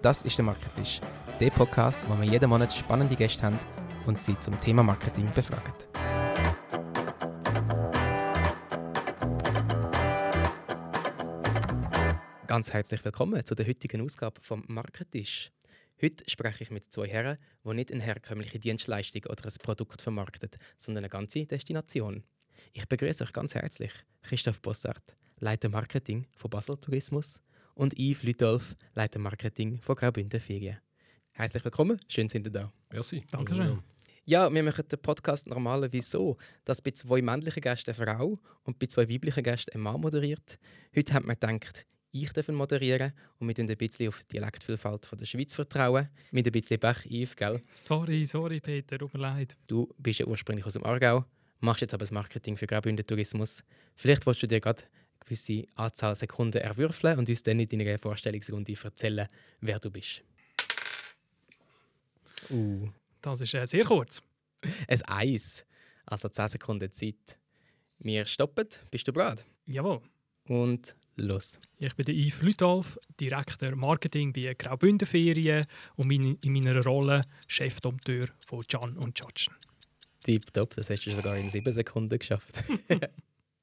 Das ist der Markttisch, der Podcast, wo wir jeden Monat spannende Gäste haben und sie zum Thema Marketing befragen. Ganz herzlich willkommen zu der heutigen Ausgabe vom Markttisch. Heute spreche ich mit zwei Herren, die nicht eine herkömmliche Dienstleistung oder ein Produkt vermarkten, sondern eine ganze Destination. Ich begrüße euch ganz herzlich Christoph Bosshardt, Leiter Marketing von Basel Tourismus, und Yves Luetholf, Leiter Marketing von Graubünden Ferien. Herzlich willkommen, schön sind ihr da. Merci, danke schön. Ja, wir machen den Podcast normalerweise so, dass bei zwei männlichen Gästen eine Frau und bei zwei weiblichen Gästen ein Mann moderiert. Heute hat man gedacht, ich darf ihn moderieren und wir vertrauen ein bisschen auf die Dialektvielfalt von der Schweiz. Mit ein bisschen Pech, Yves, gell? Sorry Peter, tut mir leid. Du bist ja ursprünglich aus dem Aargau, machst jetzt aber das Marketing für Graubünden Tourismus. Vielleicht willst du dir gerade eine gewisse Anzahl Sekunden erwürfeln und uns dann in deiner Vorstellungsrunde erzählen, wer du bist. Das ist sehr kurz. Ein Eis, also 10 Sekunden Zeit. Wir stoppen. Bist du bereit? Jawohl. Und los. Ich bin Yves Luetholf, Direktor Marketing bei Graubünden Ferien und in meiner Rolle Chefdompteur von Gian und Giachen. Tipptopp, das hast du sogar in 7 Sekunden geschafft.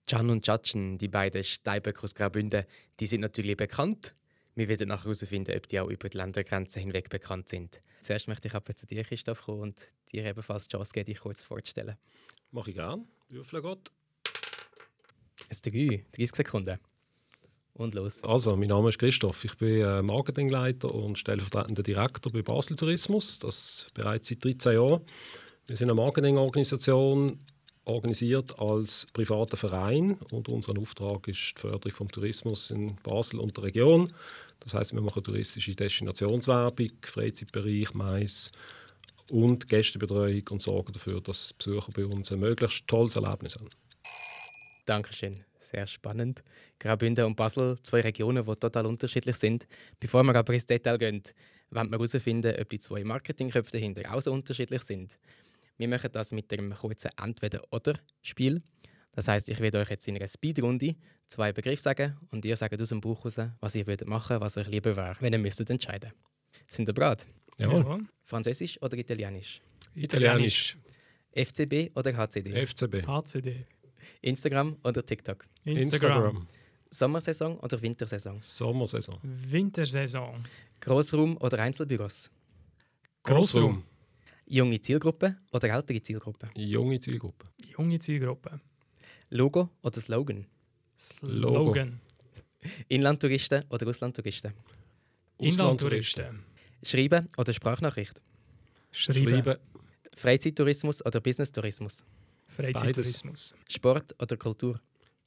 Gian und Giachen, die beiden Steinböcke aus Graubünden, die sind natürlich bekannt. Wir werden nachher herausfinden, ob die auch über die Ländergrenzen hinweg bekannt sind. Zuerst möchte ich aber zu dir, Christoph, kommen und dir ebenfalls die Chance geben, dich kurz vorzustellen. Mache ich gern. Würfel Gott. Es 30 Sekunden. Und los. Also, mein Name ist Christoph. Ich bin Marketingleiter und stellvertretender Direktor bei Basel Tourismus. Das bereits seit 13 Jahren. Wir sind eine Marketingorganisation, organisiert als privater Verein, und unser Auftrag ist die Förderung vom Tourismus in Basel und der Region. Das heisst, wir machen touristische Destinationswerbung, Freizeitbereich, Mais und Gästebetreuung und sorgen dafür, dass Besucher bei uns ein möglichst tolles Erlebnis haben. Dankeschön, sehr spannend. Graubünden und Basel, zwei Regionen, die total unterschiedlich sind. Bevor wir aber ins Detail gehen, wollen wir herausfinden, ob die zwei Marketingköpfe dahinter auch so unterschiedlich sind. Wir machen das mit einem kurzen Entweder-Oder-Spiel. Das heisst, ich werde euch jetzt in einer Speedrunde 2 Begriffe sagen und ihr sagt aus dem Bauch raus, was ihr würdet machen, was euch lieber wäre, wenn ihr müsstet entscheiden. Sind ihr bereit? Ja. Französisch oder Italienisch? Italienisch. FCB oder HCD? FCB. HCD. Instagram oder TikTok? Instagram. Sommersaison oder Wintersaison? Sommersaison. Wintersaison. Grossraum oder Einzelbüros? Grossraum. Junge Zielgruppe oder ältere Zielgruppe? Junge Zielgruppe. Junge Zielgruppe. Logo oder Slogan? Slogan. Inlandtouristen oder Auslandtouristen? Inlandtouristen. Schreiben oder Sprachnachricht? Schreiben. Freizeittourismus oder Businesstourismus? Freizeittourismus. Sport oder Kultur?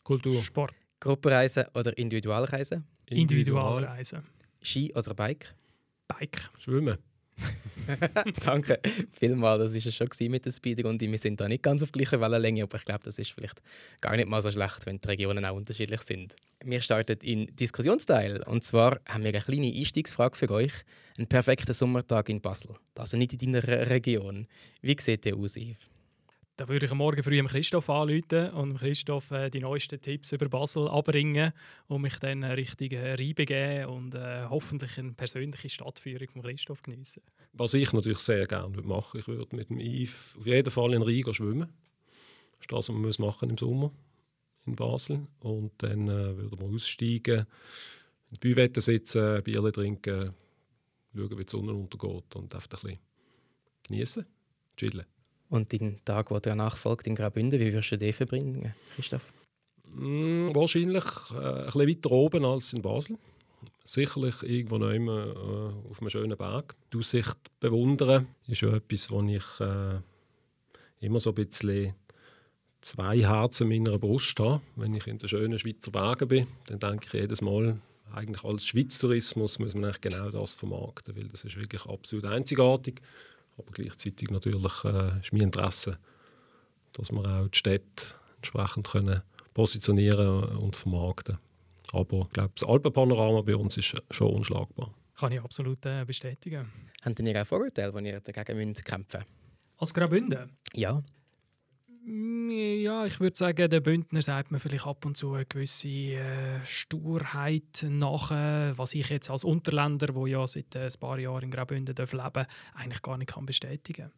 Kultur. Sport. Gruppenreisen oder Individualreisen? Individualreisen. Ski oder Bike? Bike. Schwimmen. Danke vielmals, das war es schon mit der Speedrunde. Wir sind da nicht ganz auf gleicher Wellenlänge, aber ich glaube, das ist vielleicht gar nicht mal so schlecht, wenn die Regionen auch unterschiedlich sind. Wir starten in den Diskussionsteil. Und zwar haben wir eine kleine Einstiegsfrage für euch. Ein perfekter Sommertag in Basel, also nicht in deiner Region. Wie sieht der aus, Yves? Da würde ich am Morgen früh Christoph anrufen und Christoph die neuesten Tipps über Basel abbringen und mich dann richtig reinbegeben und hoffentlich eine persönliche Stadtführung von Christoph geniessen. Was ich natürlich sehr gerne machen würde, ich würde mit dem Yves auf jeden Fall in Rhein schwimmen. Das ist das, was man machen im Sommer in Basel. Und dann würden wir aussteigen, in die Bühwette sitzen, Bierchen trinken, schauen, wie die Sonne untergeht und einfach ein bisschen geniessen, chillen. Und den Tag, der danach folgt in Graubünden, wie würdest du den verbringen, Christoph? Wahrscheinlich ein bisschen weiter oben als in Basel. Sicherlich irgendwo noch immer auf einem schönen Berg. Die Aussicht bewundern ist ja etwas, was ich immer so ein bisschen zwei Herzen in meiner Brust habe. Wenn ich in den schönen Schweizer Bergen bin, dann denke ich jedes Mal, eigentlich als Schweiztourismus muss man eigentlich genau das vermarkten, weil das ist wirklich absolut einzigartig. Aber gleichzeitig natürlich ist mein Interesse, dass wir auch die Städte entsprechend können positionieren und vermarkten. Aber ich glaube, das Alpenpanorama bei uns ist schon unschlagbar. Kann ich absolut bestätigen. Habt ihr auch Vorurteile, die ihr dagegen kämpfen müsst? Als Graubünden? Ja. Ja, ich würde sagen, der Bündner sagt mir vielleicht ab und zu eine gewisse Sturheit nach, was ich jetzt als Unterländer, der ja seit ein paar Jahren in Graubünden leben, eigentlich gar nicht kann bestätigen.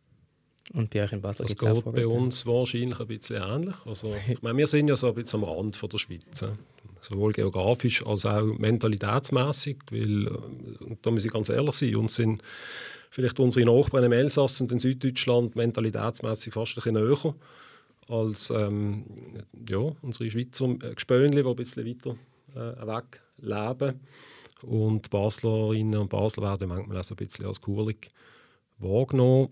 Und bei euch in Basel gibt es auch Vorbilder? Das geht bei uns wahrscheinlich ein bisschen ähnlich. Also, ich meine, wir sind ja so ein bisschen am Rand von der Schweiz. Sowohl geografisch als auch mentalitätsmässig. Weil, da muss ich ganz ehrlich sein, uns sind vielleicht unsere Nachbarn im Elsass und in Süddeutschland mentalitätsmässig fast ein bisschen näher als unsere Schweizer Gespönli, die ein bisschen weiter weg leben. Und die Baslerinnen und Basler werden manchmal auch so ein bisschen als kurig wahrgenommen.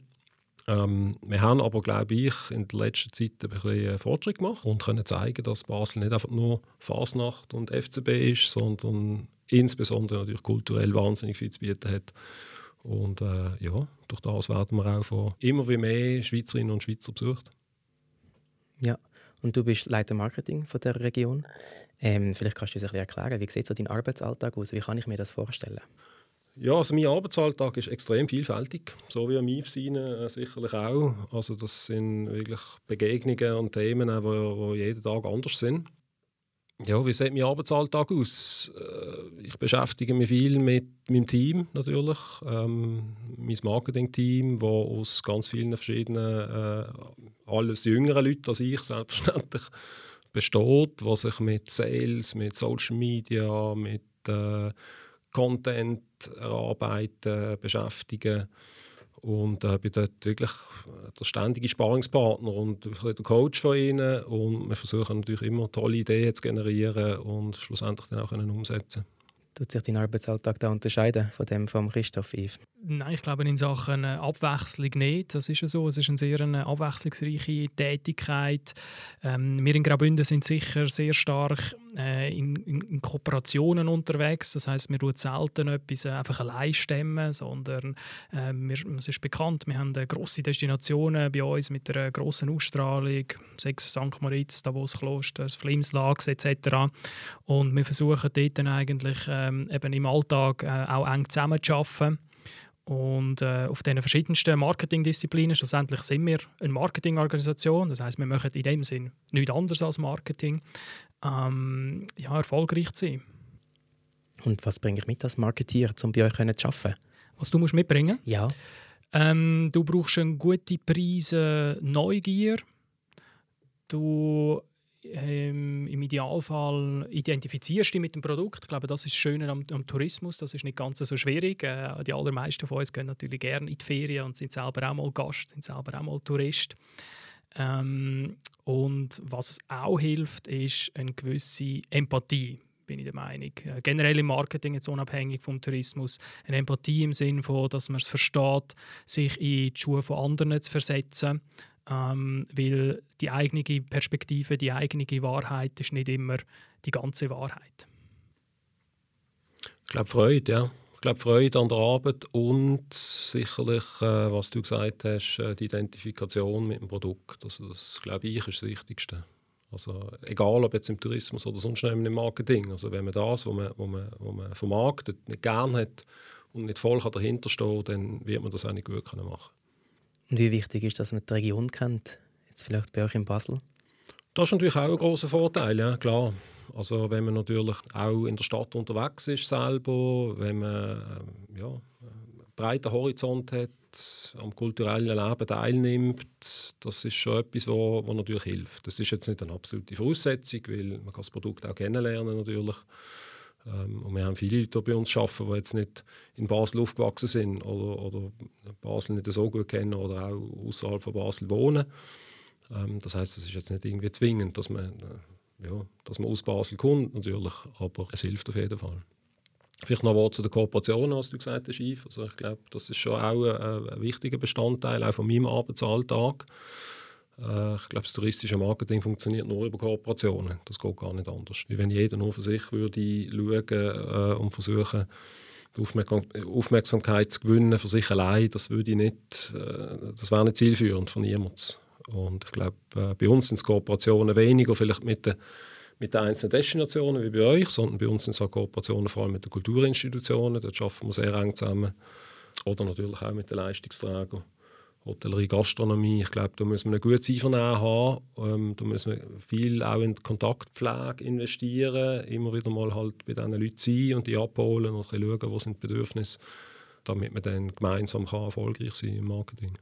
Wir haben aber, glaube ich, in der letzten Zeit ein bisschen Fortschritt gemacht und können zeigen, dass Basel nicht einfach nur Fasnacht und FCB ist, sondern insbesondere natürlich kulturell wahnsinnig viel zu bieten hat. Und durch das werden wir auch von immer wie mehr Schweizerinnen und Schweizer besucht. Ja, und du bist Leiter Marketing von der Region. Vielleicht kannst du uns ein bisschen erklären, wie sieht so dein Arbeitsalltag aus? Wie kann ich mir das vorstellen? Ja, also mein Arbeitsalltag ist extrem vielfältig, so wie am Yves seine sicherlich auch. Also das sind wirklich Begegnungen und Themen, die jeden Tag anders sind. Ja, wie sieht mein Arbeitsalltag aus? Ich beschäftige mich viel mit meinem Team natürlich. Mein Marketing-Team, das aus ganz vielen verschiedenen, alles jüngeren Leuten als ich selbstverständlich besteht, was sich mit Sales, mit Social Media, mit Content erarbeiten, beschäftigen. Und ich bin dort wirklich der ständige Sparringspartner und der Coach von ihnen. Und wir versuchen natürlich immer tolle Ideen zu generieren und schlussendlich dann auch umsetzen. Tut sich dein Arbeitsalltag da unterscheiden von dem von Christoph, Yves? Nein, ich glaube in Sachen Abwechslung nicht. Das ist ja so. Es ist eine sehr abwechslungsreiche Tätigkeit. Wir in Graubünden sind sicher sehr stark in Kooperationen unterwegs. Das heisst, wir tun selten etwas einfach allein stemmen, sondern es ist bekannt, wir haben grosse Destinationen bei uns mit einer grossen Ausstrahlung, St. Moritz, Davos Klosters, Flimslags etc. Und wir versuchen dort dann eigentlich eben im Alltag auch eng zusammenzuarbeiten. Und auf den verschiedensten Marketingdisziplinen, schlussendlich sind wir eine Marketingorganisation, das heisst, wir machen in dem Sinn nichts anderes als Marketing, erfolgreich zu sein. Und was bringe ich mit als Marketeer, um bei euch zu arbeiten? Was du musst mitbringen musst? Ja. Du brauchst eine gute Prise Neugier. Du im Idealfall identifizierst du dich mit dem Produkt. Ich glaube, das ist das Schöne am Tourismus. Das ist nicht ganz so schwierig. Die allermeisten von uns gehen natürlich gerne in die Ferien und sind selber auch mal Gast, sind selber auch mal Tourist. Und was auch hilft, ist eine gewisse Empathie, bin ich der Meinung. Generell im Marketing, jetzt unabhängig vom Tourismus, eine Empathie im Sinne von, dass man es versteht, sich in die Schuhe von anderen zu versetzen. Weil die eigene Perspektive, die eigene Wahrheit ist nicht immer die ganze Wahrheit. Ich glaube, Freude, ja. Ich glaube, Freude an der Arbeit und sicherlich, was du gesagt hast, die Identifikation mit dem Produkt. Also das, glaube ich, ist das Wichtigste. Also, egal, ob jetzt im Tourismus oder sonst im Marketing. Also, wenn man das, was man vermarktet, nicht gerne hat und nicht voll dahinterstehen kann, dann wird man das auch nicht gut machen können. Und wie wichtig ist, dass man die Region kennt? Jetzt vielleicht bei euch in Basel? Das ist natürlich auch ein grosser Vorteil, ja, klar. Also wenn man natürlich auch in der Stadt unterwegs ist selber, wenn man einen breiten Horizont hat, am kulturellen Leben teilnimmt, das ist schon etwas, was natürlich hilft. Das ist jetzt nicht eine absolute Voraussetzung, weil man kann das Produkt auch kennenlernen natürlich. Und wir haben viele Leute, die bei uns arbeiten, die jetzt nicht in Basel aufgewachsen sind oder Basel nicht so gut kennen oder auch außerhalb von Basel wohnen. Das heisst, es ist jetzt nicht irgendwie zwingend, dass man aus Basel kommt, natürlich, aber es hilft auf jeden Fall. Vielleicht noch ein Wort zu der Kooperation, was du gesagt hast, Yves. Also ich glaube, das ist schon auch ein wichtiger Bestandteil auch von meinem Arbeitsalltag. Ich glaube, das touristische Marketing funktioniert nur über Kooperationen. Das geht gar nicht anders. Wie wenn jeder nur für sich würde schauen und versuchen, Aufmerksamkeit zu gewinnen für sich allein, das würde nicht, das wäre nicht zielführend von niemandem. Und ich glaube, bei uns sind es Kooperationen weniger vielleicht mit den einzelnen Destinationen wie bei euch, sondern bei uns sind es auch Kooperationen vor allem mit den Kulturinstitutionen. Dort arbeiten wir sehr eng zusammen. Oder natürlich auch mit den Leistungsträgern. Hotellerie, Gastronomie. Ich glaube, da muss man ein gutes Einvernehmen haben. Da muss man viel auch in die Kontaktpflege investieren. Immer wieder mal halt bei diesen Leuten sein und die abholen und schauen, wo sind die Bedürfnisse, damit man dann gemeinsam kann erfolgreich sein im Marketing.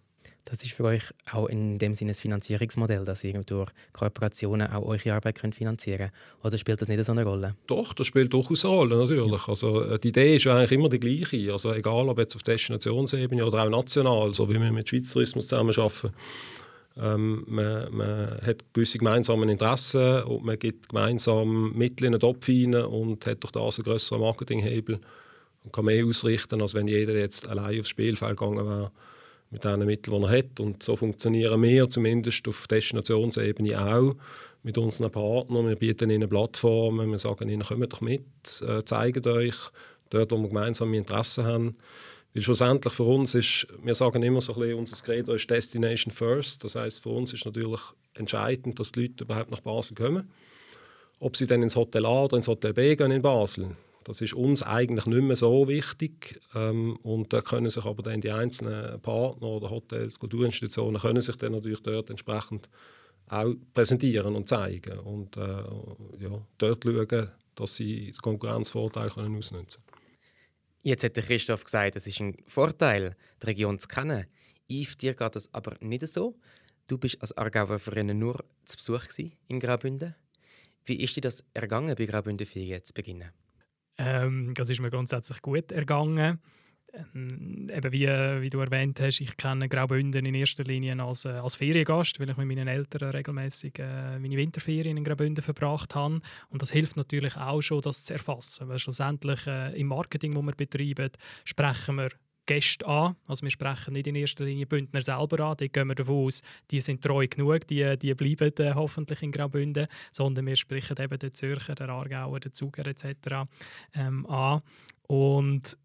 Das ist für euch auch in dem Sinne ein Finanzierungsmodell, dass ihr durch Kooperationen auch eure Arbeit finanzieren könnt? Oder spielt das nicht so eine Rolle? Doch, das spielt durchaus eine Rolle, natürlich. Also, die Idee ist eigentlich immer die gleiche. Also, egal, ob jetzt auf Destinationsebene oder auch national, so wie wir mit Schweizer Tourismus zusammenarbeiten. Man hat gewisse gemeinsame Interessen und man gibt gemeinsam Mittel in den Topf hinein und hat durch das einen grösseren Marketinghebel und kann mehr ausrichten, als wenn jeder jetzt allein aufs Spielfeld gegangen wäre. Mit den Mitteln, die er hat. Und so funktionieren wir zumindest auf Destinationsebene auch mit unseren Partnern. Wir bieten ihnen Plattformen, wir sagen ihnen, kommt doch mit, zeigt euch dort, wo wir gemeinsame Interessen haben. Weil schlussendlich für uns ist, wir sagen immer so ein bisschen, unser Credo ist Destination First. Das heisst, für uns ist natürlich entscheidend, dass die Leute überhaupt nach Basel kommen. Ob sie dann ins Hotel A oder ins Hotel B gehen in Basel. Das ist uns eigentlich nicht mehr so wichtig. Und da können sich aber dann die einzelnen Partner oder Hotels, Kulturinstitutionen können sich dann natürlich dort entsprechend auch präsentieren und zeigen. Und ja, dort schauen, dass sie den Konkurrenzvorteil können ausnutzen können. Jetzt hat Christoph gesagt, es ist ein Vorteil, die Region zu kennen. Yves, dir geht das aber nicht so. Du warst als Aargauer Verein nur zu Besuch in Graubünden. Wie ist dir das ergangen, bei Graubünden Ferien zu beginnen? Das ist mir grundsätzlich gut ergangen. Eben wie du erwähnt hast, ich kenne Graubünden in erster Linie als Feriengast, weil ich mit meinen Eltern regelmäßig meine Winterferien in Graubünden verbracht habe. Und das hilft natürlich auch schon, das zu erfassen. Weil schlussendlich im Marketing, das wir betreiben, sprechen wir Gäste an. Also wir sprechen nicht in erster Linie Bündner selber an. Dort gehen wir davon aus, die sind treu genug, die bleiben hoffentlich in Graubünden. Sondern wir sprechen eben den Zürcher, den Aargauer, den Zuger etc. An. Und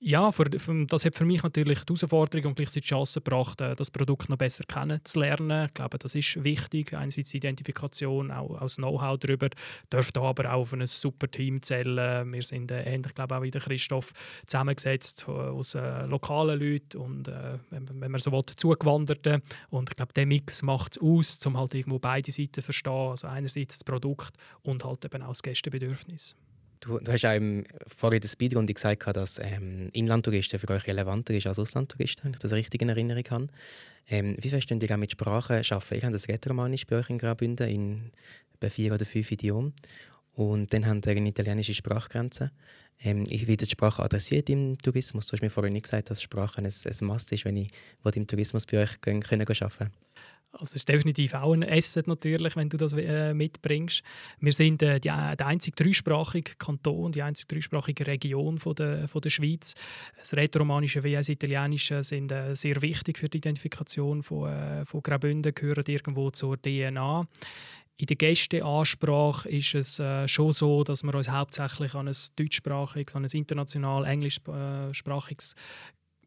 ja, das hat für mich natürlich die Herausforderung und gleichzeitig die Chance gebracht, das Produkt noch besser kennenzulernen. Ich glaube, das ist wichtig. Einerseits die Identifikation, auch das Know-how darüber. Dürft aber auch auf ein super Team zählen. Wir sind ähnlich, glaube ich, auch wie der Christoph, zusammengesetzt aus lokalen Leuten und, wenn man so will, Zugewanderten. Und ich glaube, der Mix macht es aus, um halt irgendwo beide Seiten zu verstehen. Also einerseits das Produkt und halt eben auch das Gästebedürfnis. Du hast auch vorhin in der Speedrunde gesagt, dass Inlandtouristen für euch relevanter ist als Auslandtouristen, wenn ich das richtig in Erinnerung habe. Wie verstehen ihr auch mit Sprachen arbeiten? Ihr habt das Rätoromanisch bei euch in Graubünden in etwa 4 oder 5 Idiomen. Und dann habt ihr eine italienische Sprachgrenze. Wie wird die Sprache adressiert im Tourismus? Du hast mir vorhin nicht gesagt, dass Sprache ein Must ist, wenn ich im Tourismus bei euch arbeiten kann. Also es ist definitiv auch ein Asset natürlich, wenn du das mitbringst. Wir sind der einzige dreisprachige Kanton, die einzige dreisprachige Region von der Schweiz. Das Rätoromanische wie das Italienische sind sehr wichtig für die Identifikation von Graubünden, gehören irgendwo zur DNA. In der Gästeansprache ist es schon so, dass wir uns hauptsächlich an ein deutschsprachiges, an ein international englischsprachiges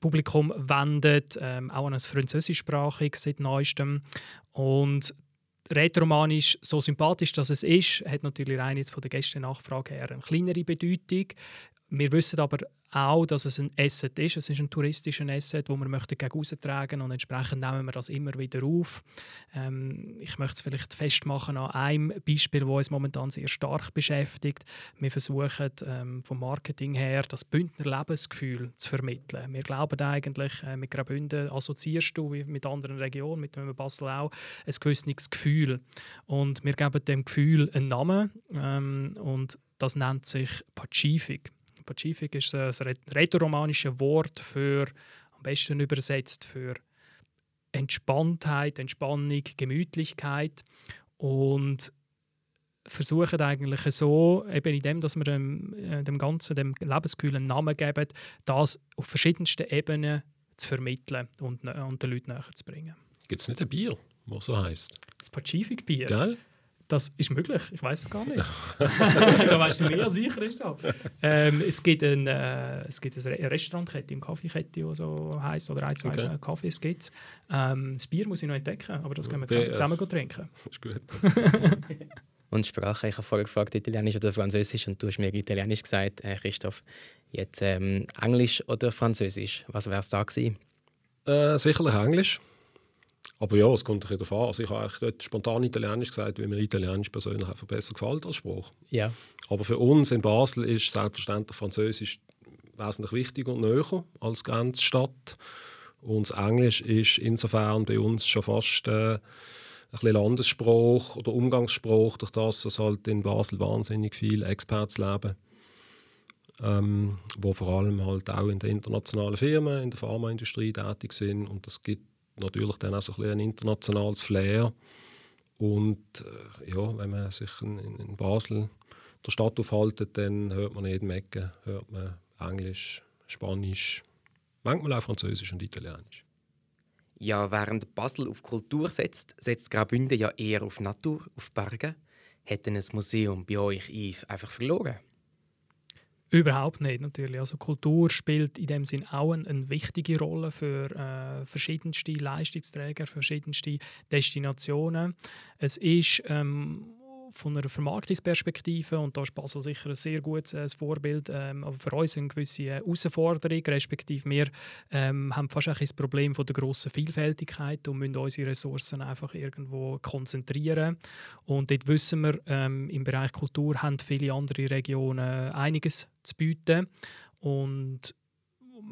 Publikum wendet, auch an ein französischsprachiges seit Neuestem. Und Rätoromanisch, so sympathisch dass es ist, hat natürlich rein jetzt von der Gästenachfrage her eine kleinere Bedeutung. Wir wissen aber auch, dass es ein Asset ist. Es ist ein touristischer Asset, den wir gegen aussen tragen möchten. Und entsprechend nehmen wir das immer wieder auf. Ich möchte es vielleicht festmachen an einem Beispiel, das uns momentan sehr stark beschäftigt. Wir versuchen vom Marketing her, das Bündner Lebensgefühl zu vermitteln. Wir glauben eigentlich, mit Graubünden assoziierst du wie mit anderen Regionen, mit Basel auch, ein gewisses Gefühl. Und wir geben dem Gefühl einen Namen. Und das nennt sich Patgific. Patgific ist das rätoromanische Wort für, am besten übersetzt, für Entspanntheit, Entspannung, Gemütlichkeit. Und versuchen eigentlich so, eben in dem, dass wir dem Ganzen, dem Lebensgefühl einen Namen geben, das auf verschiedensten Ebenen zu vermitteln und den Leuten näher zu bringen. Gibt es nicht ein Bier, was so heisst? Das Patgific-Bier. Gell? Das ist möglich, ich weiß es gar nicht. Da weißt du mehr als ich, Christoph. Es gibt eine Restaurantkette, eine Kaffeekette, die so heisst, oder ein, zwei okay. Kaffees gibt es. Das Bier muss ich noch entdecken, aber das können wir zusammen trinken. Ist gut. Und Sprache, ich habe vorher gefragt, Italienisch oder Französisch, und du hast mir Italienisch gesagt, Christoph. Jetzt Englisch oder Französisch, was wäre es da gewesen? sicherlich Englisch. Aber ja, es kommt ein bisschen darauf an. Also ich habe eigentlich dort spontan Italienisch gesagt, weil mir Italienisch persönlich einfach besser gefällt als Sprache. Ja. Aber für uns in Basel ist selbstverständlich Französisch wesentlich wichtiger und näher als ganze Stadt. Und das Englisch ist insofern bei uns schon fast ein bisschen Landessprache oder Umgangssprache, durch das es halt in Basel wahnsinnig viele Expats leben. Die vor allem halt auch in den internationalen Firmen, in der Pharmaindustrie tätig sind. Und das gibt natürlich dann auch so ein bisschen ein internationales Flair. Und ja, wenn man sich in Basel der Stadt aufhält, dann hört man jeden Ecke, hört man Englisch, Spanisch, manchmal auch Französisch und Italienisch. Ja, während Basel auf Kultur setzt, Graubünden ja eher auf Natur, auf Berge. Hat denn ein Museum bei euch, Yves, einfach verloren? Überhaupt nicht, natürlich. Also Kultur spielt in dem Sinn auch eine wichtige Rolle für verschiedenste Leistungsträger, verschiedenste Destinationen. Es ist von einer Vermarktungsperspektive, und da ist Basel sicher ein sehr gutes Vorbild, aber für uns eine gewisse Herausforderung, respektive wir haben fast ein Problem von der grossen Vielfältigkeit und müssen unsere Ressourcen einfach irgendwo konzentrieren. Und dort wissen wir, im Bereich Kultur haben viele andere Regionen einiges zu bieten. Und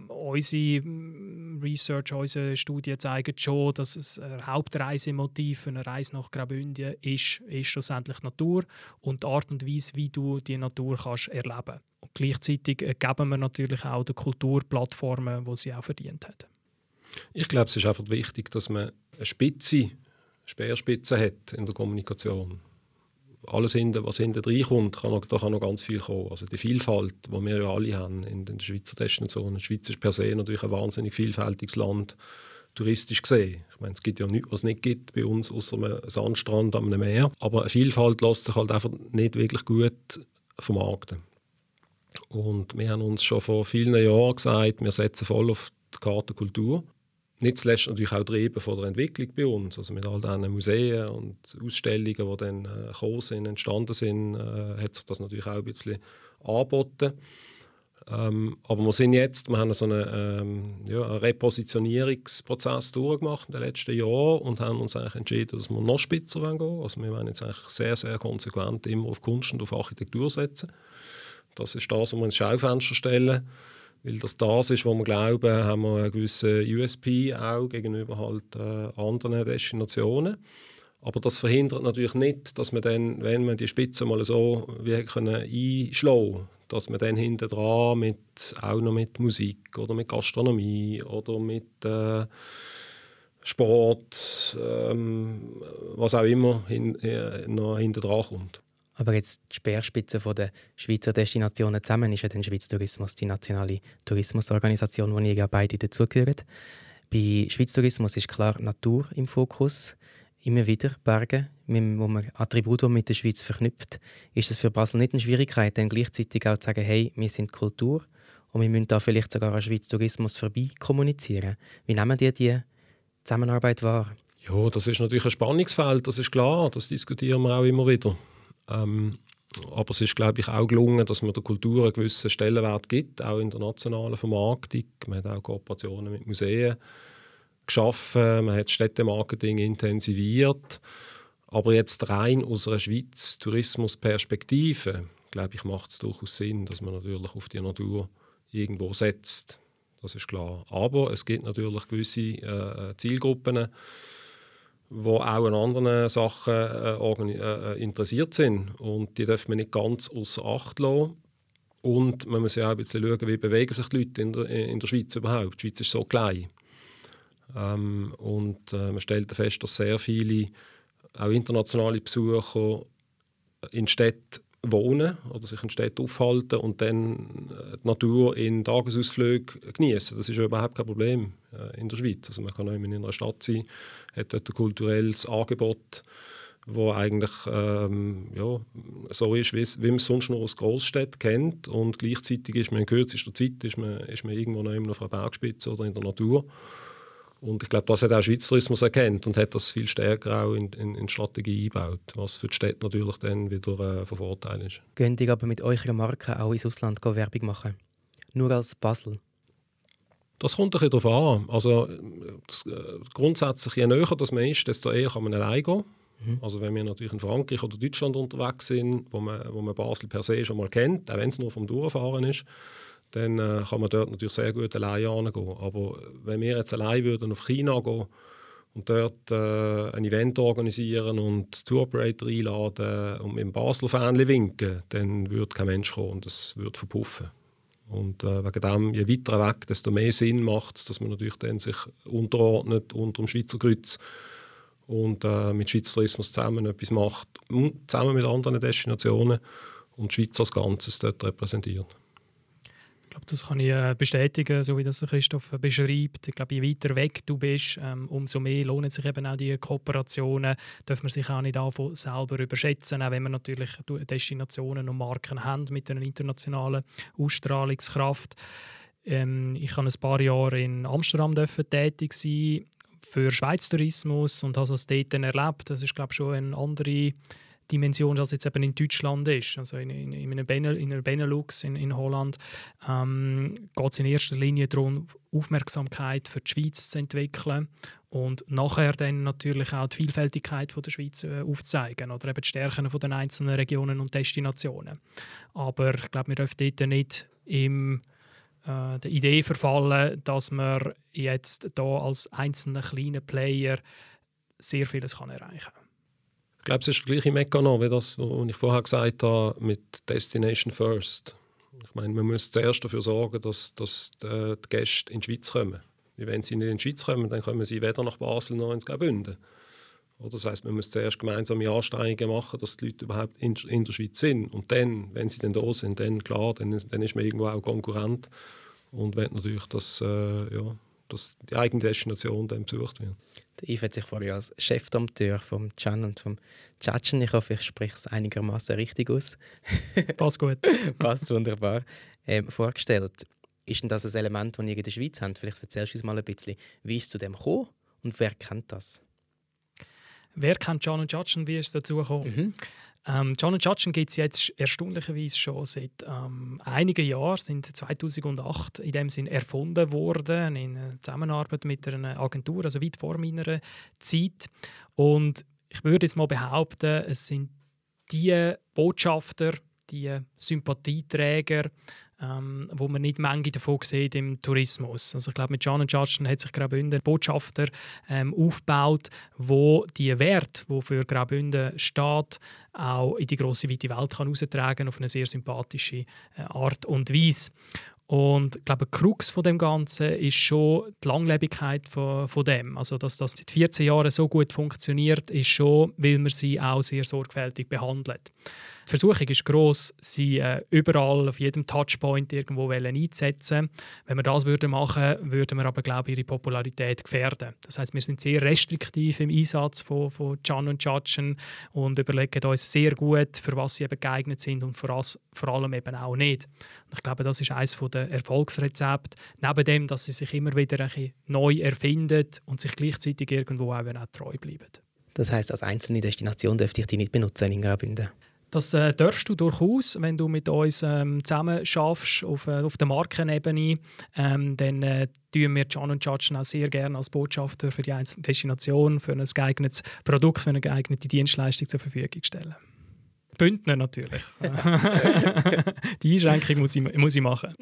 unsere Research, unsere Studien zeigen schon, dass das Hauptreisemotiv für eine Reise nach Graubünden ist schlussendlich Natur und die Art und Weise, wie du die Natur kannst erleben kannst. Und gleichzeitig geben wir natürlich auch der Kultur Plattformen, die sie auch verdient hat. Ich glaube, es ist einfach wichtig, dass man eine Speerspitze hat in der Kommunikation. Alles, was hinten reinkommt, da kann noch ganz viel kommen. Also die Vielfalt, die wir ja alle haben in den Schweizer Destinationen. Die Schweiz ist per se natürlich ein wahnsinnig vielfältiges Land, touristisch gesehen. Ich meine, es gibt ja nichts, was es nicht gibt bei uns, außer einem Sandstrand am Meer. Aber eine Vielfalt lässt sich halt einfach nicht wirklich gut vermarkten. Und wir haben uns schon vor vielen Jahren gesagt, wir setzen voll auf die Karte Kultur. Nicht zuletzt natürlich auch Treiben von der Entwicklung bei uns, also mit all diesen Museen und Ausstellungen, die dann gekommen sind, entstanden sind, hat sich das natürlich auch ein bisschen angeboten. Aber wir haben so einen Repositionierungsprozess durchgemacht in den letzten Jahren und haben uns eigentlich entschieden, dass wir noch spitzer gehen wollen. Also wir wollen jetzt eigentlich sehr, sehr konsequent immer auf Kunst und auf Architektur setzen. Das ist das, was wir ins Schaufenster stellen. Weil das ist, was wir glauben, haben wir einen gewissen USP auch gegenüber halt, anderen Destinationen. Aber das verhindert natürlich nicht, dass man dann, wenn man die Spitze mal so einschlagen kann, dass man dann hintendran auch noch mit Musik oder mit Gastronomie oder mit Sport, was auch immer, noch hintendran kommt. Aber jetzt die Speerspitze der Schweizer Destinationen zusammen ist ja der Schweiz Tourismus, die nationale Tourismusorganisation, wo ihr ja beide dazugehört. Bei Schweiz Tourismus ist klar Natur im Fokus, immer wieder Berge, wo man Attribute mit der Schweiz verknüpft. Ist es für Basel nicht eine Schwierigkeit, dann gleichzeitig auch zu sagen, hey, wir sind Kultur und wir müssen da vielleicht sogar an Schweiz Tourismus vorbei kommunizieren? Wie nehmen die diese Zusammenarbeit wahr? Ja, das ist natürlich ein Spannungsfeld, das ist klar, das diskutieren wir auch immer wieder. Aber es ist, glaube ich, auch gelungen, dass man der Kultur einen gewissen Stellenwert gibt, auch in der nationalen Vermarktung. Man hat auch Kooperationen mit Museen geschaffen, man hat Städtemarketing intensiviert. Aber jetzt rein aus einer Schweiz-Tourismus-Perspektive, glaube ich, macht es durchaus Sinn, dass man natürlich auf die Natur irgendwo setzt. Das ist klar. Aber es gibt natürlich gewisse Zielgruppen, die auch an anderen Sachen interessiert sind. Und die dürfen wir nicht ganz außer Acht lassen. Und man muss ja auch ein bisschen schauen, wie bewegen sich die Leute in der Schweiz überhaupt. Die Schweiz ist so klein. Man stellt fest, dass sehr viele, auch internationale Besucher, in Städten wohnen oder sich in Städten aufhalten und dann die Natur in Tagesausflügen genießen. Das ist ja überhaupt kein Problem in der Schweiz. Also man kann auch in einer Stadt sein, hat dort ein kulturelles Angebot, das eigentlich so ist, wie man es sonst nur aus Großstädten kennt. Und gleichzeitig ist man in kürzester Zeit ist man irgendwo noch auf einer Bergspitze oder in der Natur. Und ich glaube, das hat auch Schweiz Tourismus erkannt und hat das viel stärker auch in Strategie eingebaut, was für die Städte natürlich dann wieder von Vorteil ist. Könnt ihr aber mit eurer Marke auch ins Ausland Werbung machen? Nur als Basel? Das kommt ein bisschen darauf an. Also, grundsätzlich, je näher das man ist, desto eher kann man alleine gehen. Mhm. Also wenn wir natürlich in Frankreich oder Deutschland unterwegs sind, wo man Basel per se schon mal kennt, auch wenn es nur vom Durchfahren ist, dann kann man dort natürlich sehr gut alleine hingehen. Aber wenn wir jetzt alleine würden auf China gehen und dort ein Event organisieren und Tour-Operator einladen und mit dem Basel-Fähnchen winken, dann würde kein Mensch kommen und das würde verpuffen. Und wegen dem, je weiter weg, desto mehr Sinn macht es, dass man natürlich dann sich unterordnet unter dem Schweizer Kreuz und mit Schweizer Tourismus zusammen etwas macht, zusammen mit anderen Destinationen und die Schweiz als Ganzes dort repräsentiert. Ich glaube, das kann ich bestätigen, so wie das Christoph beschreibt. Ich glaube, je weiter weg du bist, umso mehr lohnen sich eben auch die Kooperationen. Darf man sich auch nicht davon selber überschätzen, auch wenn wir natürlich Destinationen und Marken haben mit einer internationalen Ausstrahlungskraft. Ich durfte ein paar Jahre in Amsterdam tätig sein für Schweiz Tourismus und habe es dort erlebt. Das ist, glaube ich, schon eine andere Dimension, als jetzt eben in Deutschland ist. Also in Benelux, in Holland, geht es in erster Linie darum, Aufmerksamkeit für die Schweiz zu entwickeln und nachher dann natürlich auch die Vielfältigkeit von der Schweiz aufzuzeigen oder eben die Stärken von den einzelnen Regionen und Destinationen. Aber ich glaube, wir dürfen dort nicht im der Idee verfallen, dass man jetzt da als einzelner kleiner Player sehr vieles kann erreichen kann. Ich glaube, es ist der gleiche Mechanismus wie das, was ich vorher gesagt habe, mit Destination First. Ich meine, man muss zuerst dafür sorgen, dass die Gäste in die Schweiz kommen. Wenn sie nicht in die Schweiz kommen, dann kommen sie weder nach Basel noch ins Graubünden. Das heisst, man muss zuerst gemeinsame Anstrengungen machen, dass die Leute überhaupt in der Schweiz sind. Und dann, wenn sie dann da sind, dann klar, dann ist man irgendwo auch Konkurrent und will natürlich, dass die eigene Destination dann besucht wird. Yves hat sich vorher als Chefdompteur vom Gian und vom Giachen, ich hoffe, ich spreche es einigermaßen richtig aus. Passt gut. Passt wunderbar. Vorgestellt. Ist denn das ein Element, das ihr in der Schweiz habt? Vielleicht erzählst du uns mal ein bisschen, wie ist es zu dem gekommen und wer kennt das? Wer kennt Gian und Giachen, wie ist es dazu gekommen? Mhm. Gian und Giachen gibt es jetzt erstaunlicherweise schon seit einigen Jahren, sind 2008 in dem Sinn erfunden worden, in Zusammenarbeit mit einer Agentur, also weit vor meiner Zeit. Und ich würde jetzt mal behaupten, es sind die Botschafter, die Sympathieträger, wo man nicht Menge davon sieht im Tourismus. Also ich glaube, mit Gian und Giachen hat sich Graubünden Botschafter aufgebaut, wo die Werte, die für Graubünden steht, auch in die grosse, weite Welt heraustragen kann, auf eine sehr sympathische Art und Weise. Und ich glaube, die Krux von dem Ganzen ist schon die Langlebigkeit von dem. Also, dass das seit 14 Jahren so gut funktioniert, ist schon, weil man sie auch sehr sorgfältig behandelt. Die Versuchung ist gross, sie überall, auf jedem Touchpoint irgendwo einzusetzen. Wenn wir das machen würden, würden wir aber, glaube ich, ihre Popularität gefährden. Das heisst, wir sind sehr restriktiv im Einsatz von Gian und Giachen und überlegen uns sehr gut, für was sie eben geeignet sind und vor allem eben auch nicht. Und ich glaube, das ist eines der Erfolgsrezepte. Neben dem, dass sie sich immer wieder ein bisschen neu erfinden und sich gleichzeitig irgendwo auch treu bleiben. Das heisst, als einzelne Destination dürfte ich die nicht benutzen in Graubünden? Das darfst du durchaus, wenn du mit uns zusammen schaffst auf der Markenebene, dann tun wir Gian und Giachen auch sehr gerne als Botschafter für die einzelne Destination, für ein geeignetes Produkt, für eine geeignete Dienstleistung zur Verfügung stellen. Bündner natürlich. Die Einschränkung muss ich machen.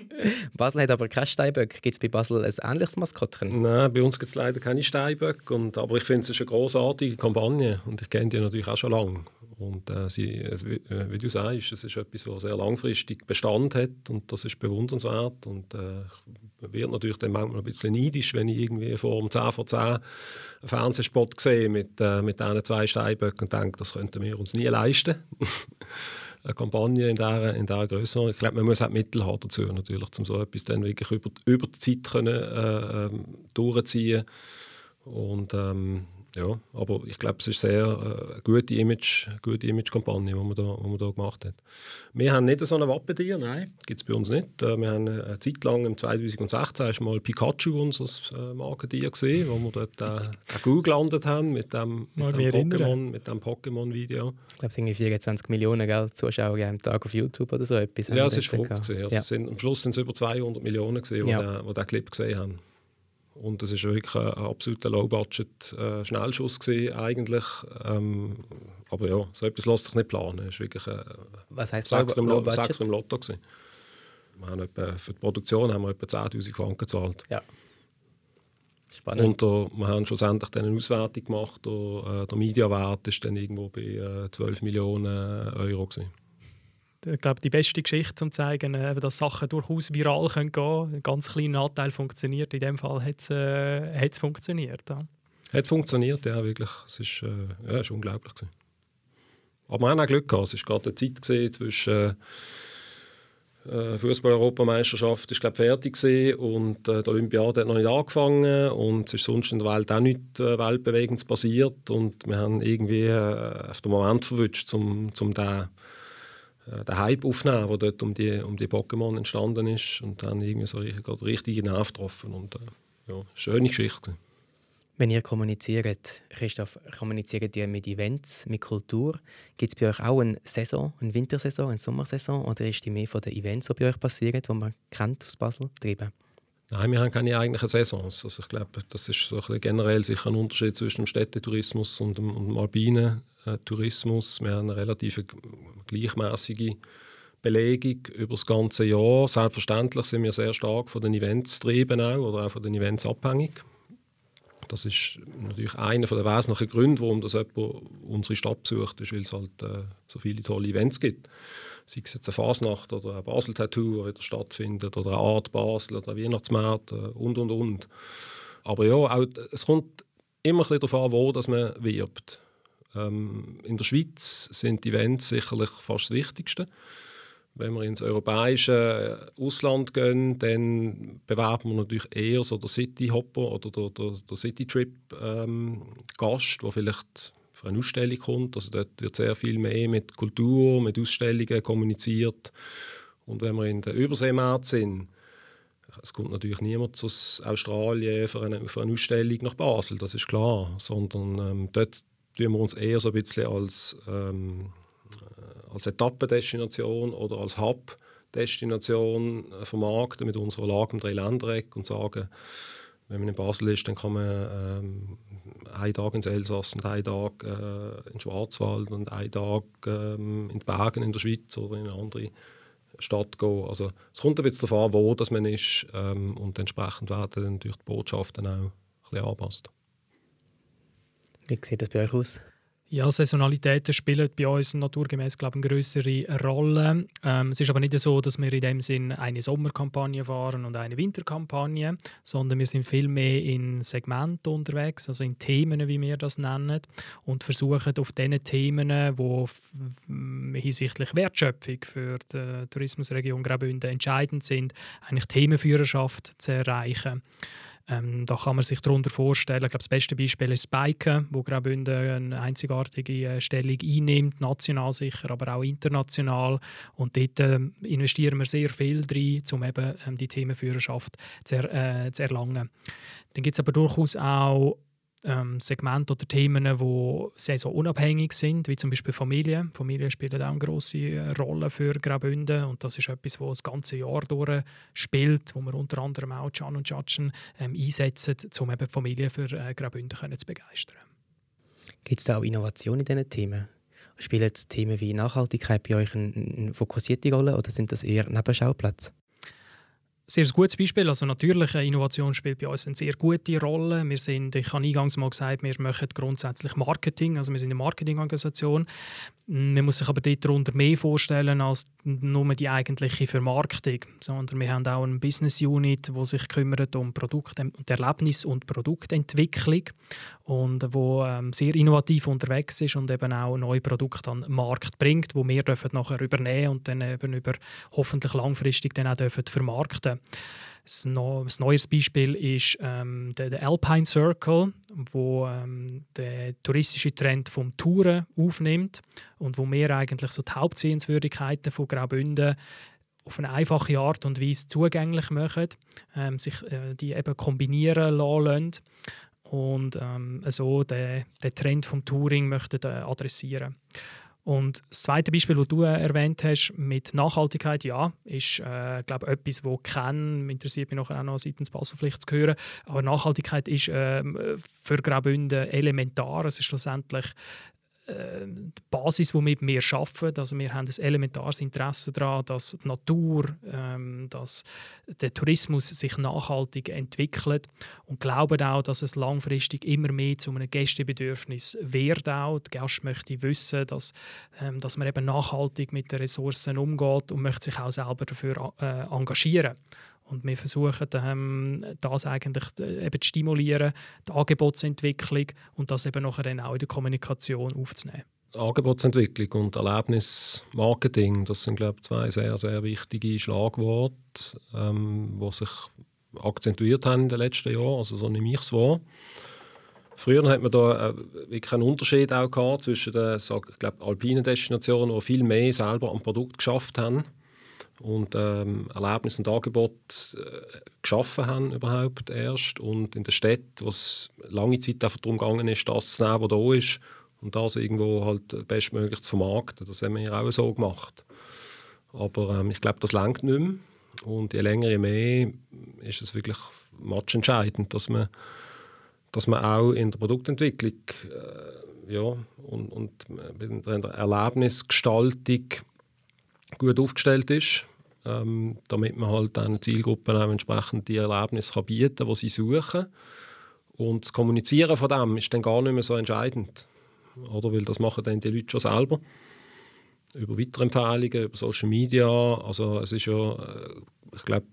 Basel hat aber keine Steinböcke. Gibt es bei Basel ein ähnliches Maskottchen? Nein, bei uns gibt es leider keine Steinböcke. Aber ich finde, es ist eine grossartige Kampagne. Und ich kenne die natürlich auch schon lange. Und wie du sagst, es ist etwas, das sehr langfristig Bestand hat. Und das ist bewundernswert. Und ich werde natürlich dann manchmal ein bisschen neidisch, wenn ich irgendwie vor um 10:10 einen Fernsehspot sehe mit diesen 2 Steinböcken und denke, das könnten wir uns nie leisten. Eine Kampagne in dieser Größe. Ich glaube, man muss auch Mittel haben dazu, natürlich, um so etwas dann wirklich über die Zeit können, durchziehen. Und Ja, aber ich glaube, es ist sehr eine gute Image-Kampagne, die man da gemacht hat. Wir haben nicht so ein Wappentier, nein, gibt es bei uns nicht. Wir haben eine Zeit lang, im 2016, mal Pikachu, unser Markentier, gesehen, wo wir dort den Google gelandet haben mit dem Pokémon-Video. Ich glaube, es sind 24 Millionen Zuschauer am Tag auf YouTube oder so etwas. Ja, es ist verrückt. Am Schluss sind es über 200 Millionen, die diesen Clip gesehen haben. Und es war wirklich ein absoluter Low-Budget-Schnellschuss eigentlich. Aber ja, so etwas lässt sich nicht planen. Es war wirklich ein Sechstel im Lotto. Wir haben für die Produktion haben wir etwa 10'000 Franken gezahlt. Ja. Spannend. Und wir haben schlussendlich dann eine Auswertung gemacht. Der Mediawert war dann irgendwo bei 12 Millionen Euro. Ich glaube, die beste Geschichte, um zu zeigen, dass Sachen durchaus viral gehen können. Ein ganz kleiner Anteil funktioniert. In diesem Fall hat es funktioniert. Ja. Hat funktioniert, ja, wirklich. Es war unglaublich. Aber wir haben auch Glück gehabt. Es war gerade eine Zeit gewesen, zwischen Fußball-Europameisterschaft war, glaube ich, fertig gewesen, und die Olympiade hat noch nicht angefangen und es ist sonst in der Welt auch nichts Weltbewegendes passiert. Und wir haben irgendwie auf den Moment verwünscht, um den Hype aufnehmen, der dort um die Pokémon entstanden ist, und dann irgendwie so richtig nachgetroffen. Und ja, schöne Geschichte. Wenn ihr kommuniziert, Christoph, kommuniziert ihr mit Events, mit Kultur? Gibt es bei euch auch eine Saison, eine Wintersaison, eine Sommersaison, oder ist die mehr von den Events, die bei euch passieren, die man kennt aus Basel treiben? Nein, wir haben keine eigentlichen Saisons. Also ich glaube, das ist so generell sicher ein Unterschied zwischen dem Städtetourismus und dem alpinen Tourismus. Wir haben eine relativ gleichmäßige Belegung über das ganze Jahr. Selbstverständlich sind wir sehr stark von den Events getrieben oder auch von den Events abhängig. Das ist natürlich einer der wesentlichen Gründe, warum das jemand unsere Stadt besucht, ist, weil es halt so viele tolle Events gibt. Sei es jetzt eine Fasnacht oder eine Basel Tour, die stattfindet, oder eine Art Basel oder ein Weihnachtsmarkt und. Aber ja, auch, es kommt immer ein bisschen darauf an, wo dass man wirbt. In der Schweiz sind Events sicherlich fast das Wichtigste. Wenn wir ins europäische Ausland gehen, dann bewerben wir natürlich eher so den City-Hopper oder den City-Trip-Gast, der vielleicht für eine Ausstellung kommt. Also dort wird sehr viel mehr mit Kultur, mit Ausstellungen kommuniziert. Und wenn wir in den Überseemärkten sind, es kommt natürlich niemand aus Australien für eine Ausstellung nach Basel, das ist klar. Sondern dort tun wir uns eher so ein bisschen als Etappendestination oder als Hub-Destination vermarkten mit unserer Lage im Dreiländereck und sagen, wenn man in Basel ist, dann kann man einen Tag ins Elsass und einen Tag in den Schwarzwald und einen Tag in die Berge in der Schweiz oder in eine andere Stadt gehen. Also es kommt ein bisschen darauf an, wo das man ist, und entsprechend werden dann durch die Botschaften auch ein bisschen angepasst. Wie sieht das bei euch aus? Ja, Saisonalitäten spielen bei uns naturgemäß, glaube ich, eine grössere Rolle. Es ist aber nicht so, dass wir in dem Sinn eine Sommerkampagne fahren und eine Winterkampagne, sondern wir sind viel mehr in Segmenten unterwegs, also in Themen, wie wir das nennen, und versuchen auf diesen Themen, die hinsichtlich Wertschöpfung für die Tourismusregion Graubünden entscheidend sind, eigentlich Themenführerschaft zu erreichen. Da kann man sich darunter vorstellen, ich glaube, das beste Beispiel ist Biken, wo Graubünden eine einzigartige Stellung einnimmt, national sicher, aber auch international. Und dort investieren wir sehr viel rein, um eben die Themenführerschaft zu erlangen. Dann gibt es aber durchaus auch Segmente oder Themen, die saisonunabhängig sind, wie zum Beispiel Familie. Familie spielt auch eine grosse Rolle für Graubünden, und das ist etwas, das das ganze Jahr durch spielt, wo wir unter anderem auch Gian und Giachen einsetzen, um eben die Familie für Graubünden zu begeistern. Gibt es da auch Innovationen in diesen Themen? Spielen Themen wie Nachhaltigkeit bei euch eine fokussierte Rolle, oder sind das eher Nebenschauplätze? Sehr gutes Beispiel. Also natürlich, Innovation spielt bei uns eine sehr gute Rolle. Ich habe eingangs mal gesagt, wir machen grundsätzlich Marketing. Also wir sind eine Marketingorganisation. Man muss sich aber dort darunter mehr vorstellen als nur die eigentliche Vermarktung. Sondern wir haben auch eine Business Unit, die sich kümmert um Produkt- und Erlebnis- und Produktentwicklung, und die sehr innovativ unterwegs ist und eben auch neue Produkte an den Markt bringt, die wir nachher übernehmen dürfen und dann eben hoffentlich langfristig dann auch vermarkten dürfen. Ein neues Beispiel ist der Alpine Circle, wo der touristische Trend vom Touren aufnimmt und wo wir eigentlich so die Hauptsehenswürdigkeiten von Graubünden auf eine einfache Art und Weise zugänglich machen, sich die eben kombinieren lassen und so den Trend vom Touring möchten adressieren. Und das zweite Beispiel, das du erwähnt hast, mit Nachhaltigkeit, ja, ist, glaube etwas, das ich kenne. Interessiert mich nachher auch noch seitens Baselpflicht zu hören. Aber Nachhaltigkeit ist für Graubünden elementar. Es ist schlussendlich die Basis, womit wir arbeiten. Also wir haben ein elementares Interesse daran, dass die Natur, dass der Tourismus sich nachhaltig entwickelt, und glauben auch, dass es langfristig immer mehr zu einem Gästebedürfnis wird. Auch die Gäste möchten wissen, dass man eben nachhaltig mit den Ressourcen umgeht und möchte sich auch selber dafür engagieren. Und wir versuchen, das eigentlich eben zu stimulieren, die Angebotsentwicklung, und das eben nachher dann auch in der Kommunikation aufzunehmen. Angebotsentwicklung und Erlebnismarketing, das sind, glaube ich, zwei sehr, sehr wichtige Schlagworte, die sich akzentuiert haben in den letzten Jahren, also so nehme ich es wahr. Früher hat man da wirklich einen Unterschied auch gehabt zwischen den, ich glaube, alpinen Destinationen, die viel mehr selber am Produkt geschafft haben und Erlebnisse und Angebote geschaffen haben überhaupt erst, und in der Stadt, wo es lange Zeit einfach darum gegangen ist, das zu nehmen, was da ist, und das irgendwo halt bestmöglich zu vermarkten. Das haben wir ja auch so gemacht. Aber ich glaube, das reicht nicht mehr. Und je länger, je mehr ist es wirklich matchentscheidend, dass man auch in der Produktentwicklung und in der Erlebnisgestaltung gut aufgestellt ist, damit man halt den Zielgruppen auch entsprechend die Erlebnisse kann bieten kann, die sie suchen. Und das Kommunizieren von dem ist dann gar nicht mehr so entscheidend. Oder? Weil das machen dann die Leute schon selber. Über Weiterempfehlungen, über Social Media. Also es ist ja, ich glaube,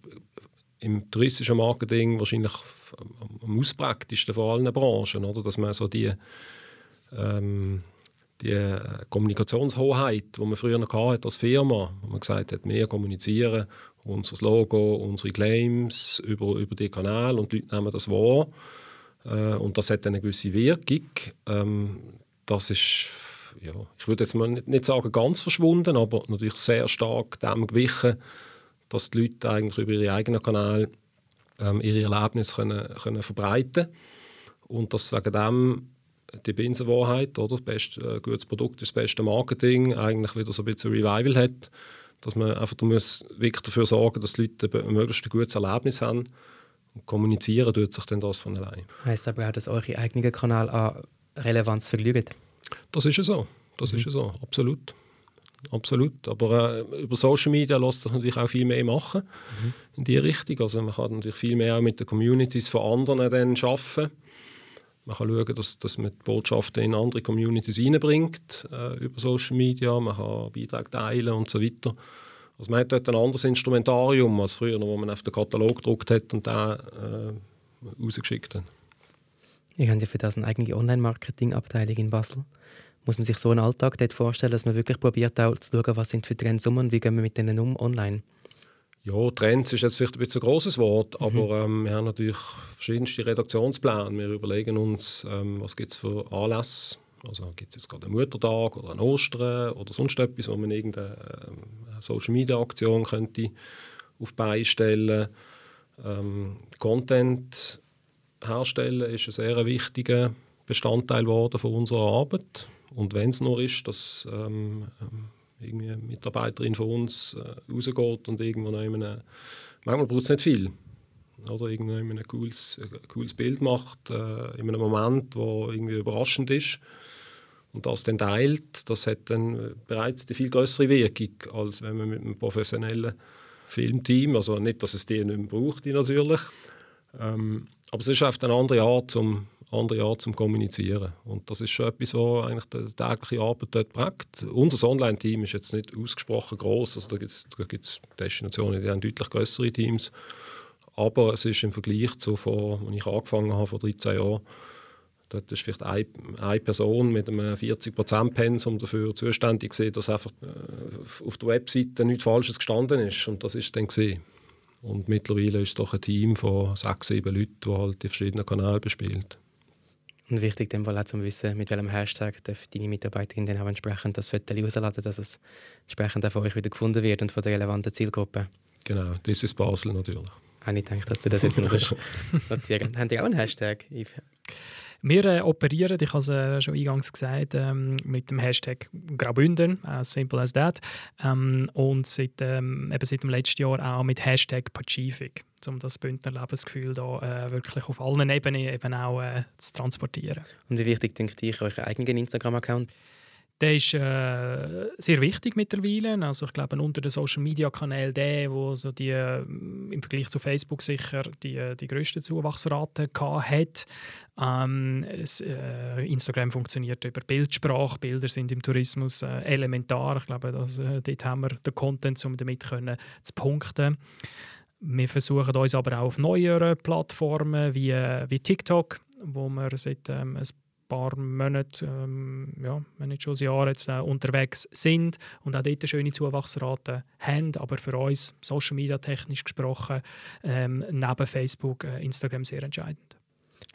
im touristischen Marketing wahrscheinlich am auspraktischsten von allen Branchen, oder? Dass man so die Kommunikationshoheit, die man früher noch hatte als Firma, wo man gesagt hat, mehr kommunizieren, unser Logo, unsere Claims über die Kanäle, und die Leute nehmen das wahr. Und das hat eine gewisse Wirkung. Das ist, ja, ich würde jetzt mal nicht sagen ganz verschwunden, aber natürlich sehr stark dem gewichen, dass die Leute eigentlich über ihre eigenen Kanäle ihre Erlebnisse können verbreiten können. Und das wegen dem die Binsenwahrheit, oder? Das beste, gutes Produkt ist das beste Marketing, eigentlich wieder so ein bisschen Revival hat, dass man einfach wirklich dafür sorgen muss, dass die Leute möglichst ein gutes Erlebnis haben, und kommunizieren tut sich dann das von allein. Heisst aber auch, dass eure eigenen Kanäle an Relevanz verlieren? Das ist ja so, absolut. Absolut. Aber über Social Media lässt sich natürlich auch viel mehr machen in diese Richtung. Also man kann natürlich viel mehr auch mit den Communities von anderen dann arbeiten. Man kann schauen, dass man die Botschaften in andere Communities reinbringt, über Social Media, man kann Beiträge teilen und so weiter. Also man hat dort ein anderes Instrumentarium als früher, wo man auf den Katalog gedruckt hat und den rausgeschickt hat. Ihr habt ja für das eine eigene Online-Marketing-Abteilung in Basel. Muss man sich so einen Alltag dort vorstellen, dass man wirklich probiert, auch zu schauen, was sind für Trends und wie gehen wir mit denen online? Ja, Trends ist jetzt vielleicht ein bisschen ein grosses Wort, aber wir haben natürlich verschiedenste Redaktionspläne. Wir überlegen uns, was gibt es für Anlässe. Also gibt es jetzt gerade einen Muttertag oder einen Ostern oder sonst etwas, wo man irgendeine Social-Media-Aktion könnte auf die Beine stellen. Content herstellen ist ein sehr wichtiger Bestandteil geworden von unserer Arbeit. Und wenn es nur ist, dass irgendwie eine Mitarbeiterin von uns rausgeht und irgendwo noch manchmal braucht es nicht viel. Oder irgendwo ein cooles Bild macht, in einem Moment, der irgendwie überraschend ist. Und das dann teilt, das hat dann bereits eine viel größere Wirkung, als wenn man mit einem professionellen Filmteam, also nicht, dass es die nicht mehr braucht, die natürlich. Aber es ist oft eine andere Art zum Kommunizieren. Und das ist schon etwas, was eigentlich die tägliche Arbeit dort prägt. Unser Online-Team ist jetzt nicht ausgesprochen gross. Also da gibt's Destinationen, die haben deutlich grössere Teams. Aber es ist im Vergleich zu, als ich angefangen habe, vor 13 Jahren, dort ist vielleicht eine Person mit einem 40%-Pensum dafür zuständig gewesen, dass einfach auf der Webseite nichts Falsches gestanden ist. Und das ist dann gesehen. Und mittlerweile ist es doch ein Team von 6-7 Leuten, die halt die verschiedenen Kanäle bespielt. Und wichtig in dem Fall auch zu wissen, mit welchem Hashtag deine Mitarbeiterin dann auch entsprechend das Foto herausladen, dass es entsprechend auch von euch wieder gefunden wird und von der relevanten Zielgruppe. Genau, das ist Basel natürlich. Ich habe nicht gedacht, dass du das jetzt noch notierst. Habt ihr auch einen Hashtag, Yves? Wir operieren, ich habe es schon eingangs gesagt, mit dem Hashtag Graubünden, as simple as that. Und seit dem letzten Jahr auch mit Hashtag Patgific, um das Bündner Lebensgefühl da, wirklich auf allen Ebenen eben auch zu transportieren. Und wie wichtig, denkt ihr, euren eigenen Instagram-Account? Der ist sehr wichtig mittlerweile. Also ich glaube, unter den Social-Media-Kanälen der, wo so die, im Vergleich zu Facebook sicher die grösste Zuwachsrate hat. Instagram funktioniert über Bildsprache. Bilder sind im Tourismus elementar. Ich glaube, dort haben wir den Content, um damit zu punkten. Wir versuchen uns aber auch auf neueren Plattformen wie TikTok, wo wir seit paar Monate, wenn nicht schon ein Jahr jetzt, unterwegs sind und auch dort eine schöne Zuwachsrate haben. Aber für uns, Social Media technisch gesprochen, neben Facebook, Instagram sehr entscheidend.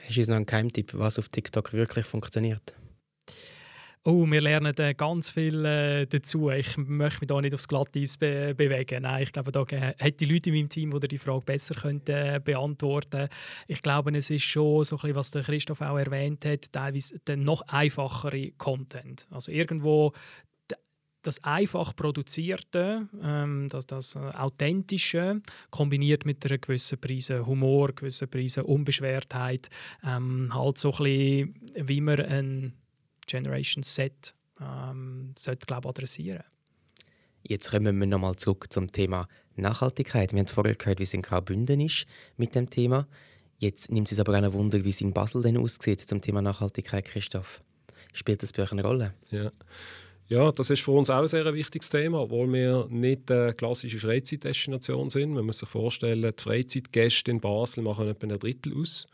Hast du uns noch einen Geheimtipp, was auf TikTok wirklich funktioniert? Oh, wir lernen ganz viel dazu. Ich möchte mich da nicht aufs Glatteis bewegen. Nein, ich glaube, da hat die Leute in meinem Team, die die Frage besser könnten, beantworten. Ich glaube, es ist schon so ein bisschen, was der Christoph auch erwähnt hat, teilweise der noch einfachere Content. Also irgendwo das einfach Produzierte, das Authentische, kombiniert mit einer gewissen Prise Humor, gewissen Prise Unbeschwertheit, halt so ein bisschen, wie man ein Generation Z sollte, glaube ich, adressieren. Jetzt kommen wir nochmal zurück zum Thema Nachhaltigkeit. Wir haben vorher gehört, wie es in Graubünden ist mit dem Thema. Jetzt nimmt es aber auch ein Wunder, wie es in Basel denn aussieht zum Thema Nachhaltigkeit, Christoph. Spielt das bei euch eine Rolle? Ja, das ist für uns auch ein sehr wichtiges Thema, obwohl wir nicht eine klassische Freizeitdestination sind. Man muss sich vorstellen, die Freizeitgäste in Basel machen etwa ein Drittel aus.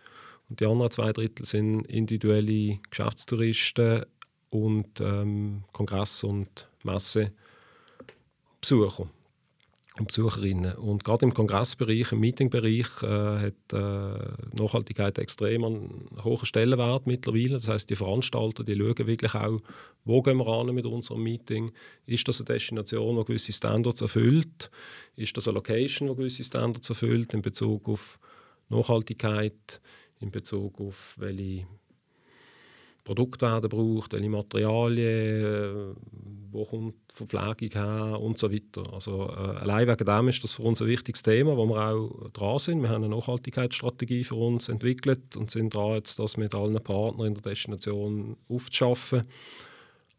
Und die anderen 2 Drittel sind individuelle Geschäftstouristen und Kongress- und Messebesucher und Besucherinnen. Und gerade im Kongressbereich, im Meetingbereich hat Nachhaltigkeit extrem einen hohen Stellenwert mittlerweile. Das heisst, die Veranstalter, die schauen wirklich auch, wo gehen wir hin mit unserem Meeting. Ist das eine Destination, die gewisse Standards erfüllt? Ist das eine Location, die gewisse Standards erfüllt in Bezug auf Nachhaltigkeit, in Bezug auf welche Produkte werden gebraucht, welche Materialien, wo kommt die Verpflegung her und so weiter. Also allein wegen dem ist das für uns ein wichtiges Thema, wo wir auch dran sind. Wir haben eine Nachhaltigkeitsstrategie für uns entwickelt und sind dran, jetzt das mit allen Partnern in der Destination aufzuschaffen.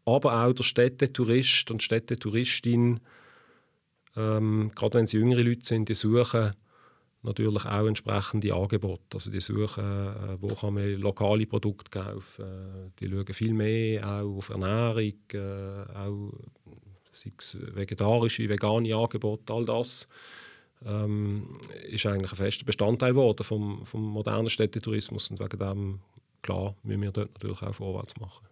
Aber auch der Städtetourist und Städtetouristin, gerade wenn sie jüngere Leute sind, die suchen natürlich auch entsprechende Angebote. Also die suchen, wo kann man lokale Produkte kaufen. Die schauen viel mehr auch auf Ernährung, auch sei es vegetarische, vegane Angebote. All das ist eigentlich ein fester Bestandteil geworden vom modernen Städtetourismus. Und wegen dem, klar, müssen wir dort natürlich auch vorwärts machen.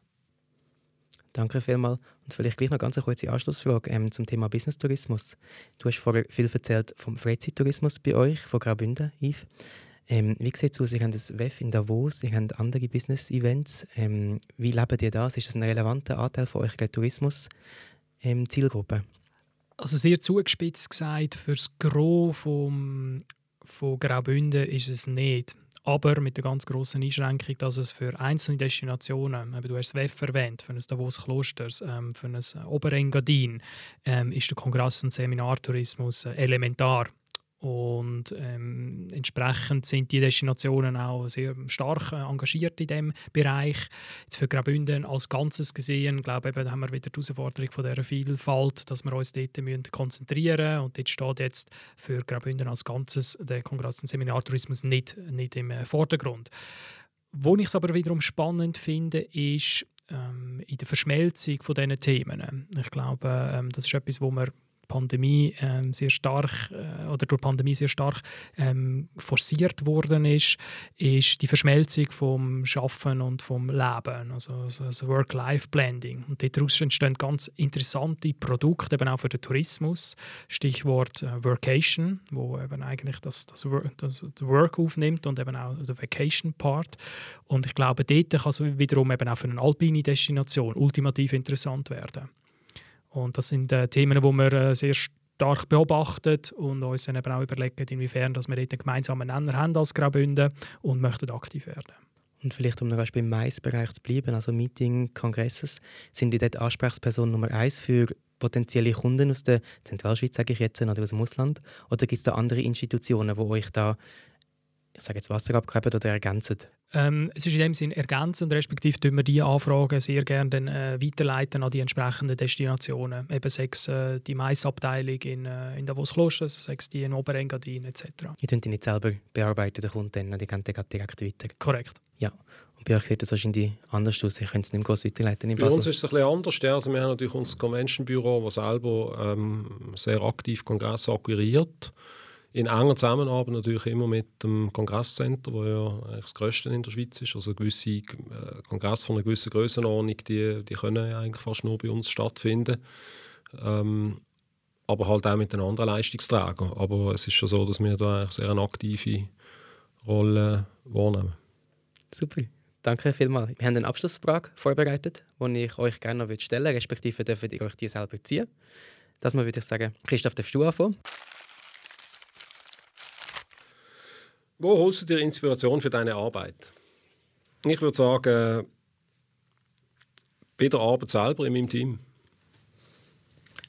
Danke vielmals. Und vielleicht gleich noch ganz eine kurze Anschlussfrage zum Thema Business-Tourismus. Du hast vorher viel erzählt vom Freizeittourismus bei euch, von Graubünden, Yves. Wie sieht es aus? Ihr habt das WEF in Davos, ihr habt andere Business-Events. Wie lebt ihr das? Ist das ein relevanter Anteil von eurer Tourismus-Zielgruppe? Also sehr zugespitzt gesagt, für das Gros von Graubünden ist es nicht. Aber mit der ganz grossen Einschränkung, dass es für einzelne Destinationen, du hast das WEF erwähnt, für ein Davos Klosters, für ein Oberengadin, ist der Kongress- und Seminartourismus elementar. Und entsprechend sind die Destinationen auch sehr stark engagiert in diesem Bereich. Jetzt für Graubünden als Ganzes gesehen, glaube ich, haben wir wieder die Herausforderung von dieser Vielfalt, dass wir uns dort konzentrieren müssen. Und dort steht jetzt für Graubünden als Ganzes der Kongress- und Seminartourismus nicht im Vordergrund. Wo ich es aber wiederum spannend finde, ist in der Verschmelzung von diesen Themen. Ich glaube, das ist etwas, wo wir Pandemie sehr stark forciert worden ist, ist die Verschmelzung vom Schaffen und vom Leben, also das Work-Life-Blending. Und daraus entstehen ganz interessante Produkte, eben auch für den Tourismus. Stichwort Workation, wo eben eigentlich das Work aufnimmt und eben auch der Vacation-Part. Und ich glaube, dort kann es wiederum eben auch für eine alpine Destination ultimativ interessant werden. Und das sind Themen, die wir sehr stark beobachtet und uns dann eben auch überlegen, inwiefern dass wir dort einen gemeinsamen Nenner haben als Graubünden und möchten aktiv werden. Und vielleicht, um noch erst beim Mais-Bereich zu bleiben, also Meeting, Kongresses, sind die dort Ansprechperson Nummer 1 für potenzielle Kunden aus der Zentralschweiz, sage ich jetzt, oder aus dem Ausland? Oder gibt es da andere Institutionen, die euch da, ich sage jetzt, Wasser abgeben oder ergänzen? Es ist in dem Sinne ergänzend, respektive tun wir diese Anfragen sehr gerne dann, weiterleiten an die entsprechenden Destinationen. Eben sechs die Maisabteilung in Davos Klosters, sechs die in Oberengadin etc. Ihr könnt die nicht selber bearbeiten, den Kunden, dann die gehen direkt weiter. Korrekt. Ja. Und bei euch sieht das wahrscheinlich anders aus. Ihr könnt es nicht groß weiterleiten in Basel. Bei uns ist es ein bisschen anders. Also wir haben natürlich unser Convention-Büro, das selber sehr aktiv Kongresse akquiriert. In enger Zusammenarbeit natürlich immer mit dem Kongresszentrum, das ja eigentlich das grösste in der Schweiz ist. Also gewisse Kongresse von einer gewissen Grössenordnung, die können ja eigentlich fast nur bei uns stattfinden. Aber halt auch mit den anderen Leistungsträgern. Aber es ist schon so, dass wir da eigentlich sehr eine aktive Rolle wahrnehmen. Super, danke vielmals. Wir haben eine Abschlussfrage vorbereitet, die ich euch gerne noch stellen würde, respektive dürft ihr euch die selber ziehen. Das mal würde ich sagen, Christoph, darfst du anfangen? Wo holst du dir Inspiration für deine Arbeit? Ich würde sagen, bei der Arbeit selber in meinem Team.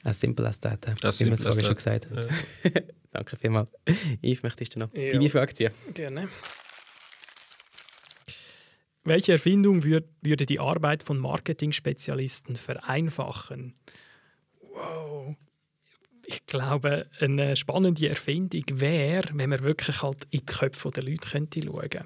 As simple as that, as wie man es vorhin schon gesagt hat. Ja. Danke vielmals. Yves, möchtest du noch deine Frage ziehen? Gerne. Welche Erfindung würde die Arbeit von Marketing-Spezialisten vereinfachen? Wow. Ich glaube, eine spannende Erfindung wäre, wenn man wirklich halt in die Köpfe der Leute schauen könnte.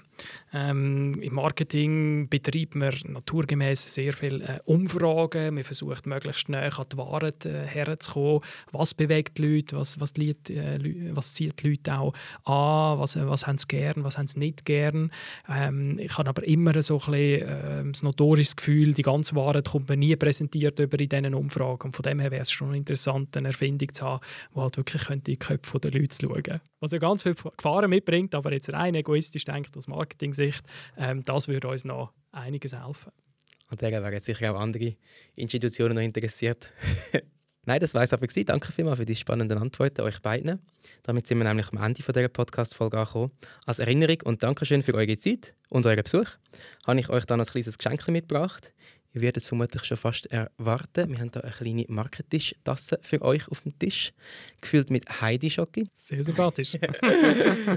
Im Marketing betreibt man naturgemäß sehr viele Umfragen. Man versucht, möglichst nah an die Wahrheit herzukommen. Was bewegt die Leute? Was zieht die Leute auch an? Was haben sie gern? Was haben sie nicht gern? Ich habe aber immer so ein bisschen, das notorische Gefühl, die ganze Wahrheit kommt man nie präsentiert über in diesen Umfragen. Und von dem her wäre es schon interessant, eine Erfindung zu haben, die halt wirklich in die Köpfe der Leute schauen. Was ja ganz viele Gefahren mitbringt, aber jetzt rein egoistisch denkt aus Marketing-Sicht, das würde uns noch einiges helfen. An der wären sicher auch andere Institutionen noch interessiert. Nein, das war es aber. Danke vielmals für die spannenden Antworten euch beiden. Damit sind wir nämlich am Ende dieser Podcast-Folge angekommen. Als Erinnerung und Dankeschön für eure Zeit und euren Besuch habe ich euch dann ein kleines Geschenk mitgebracht. Ihr werdet es vermutlich schon fast erwarten. Wir haben hier eine kleine Markentischtasse für euch auf dem Tisch, gefüllt mit Heidi-Schoki. Sehr sympathisch.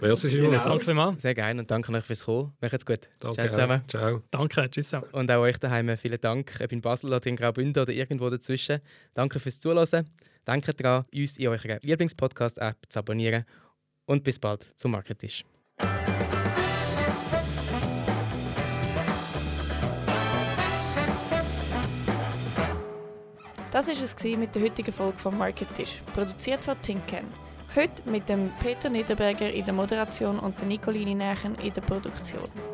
Merci vielmals. Sehr gerne und danke euch fürs Kommen. Macht's gut. Danke. Ciao zusammen. Ciao. Danke, tschüss zusammen. Und auch euch daheim vielen Dank, ob in Basel oder in Graubünden oder irgendwo dazwischen. Danke fürs Zuhören. Denkt daran, uns in eurer Lieblingspodcast-App zu abonnieren. Und bis bald zum Markentisch. Das war es mit der heutigen Folge von Markentisch, produziert von Tinken. Heute mit dem Peter Niederberger in der Moderation und der Nicoline Nächen in der Produktion.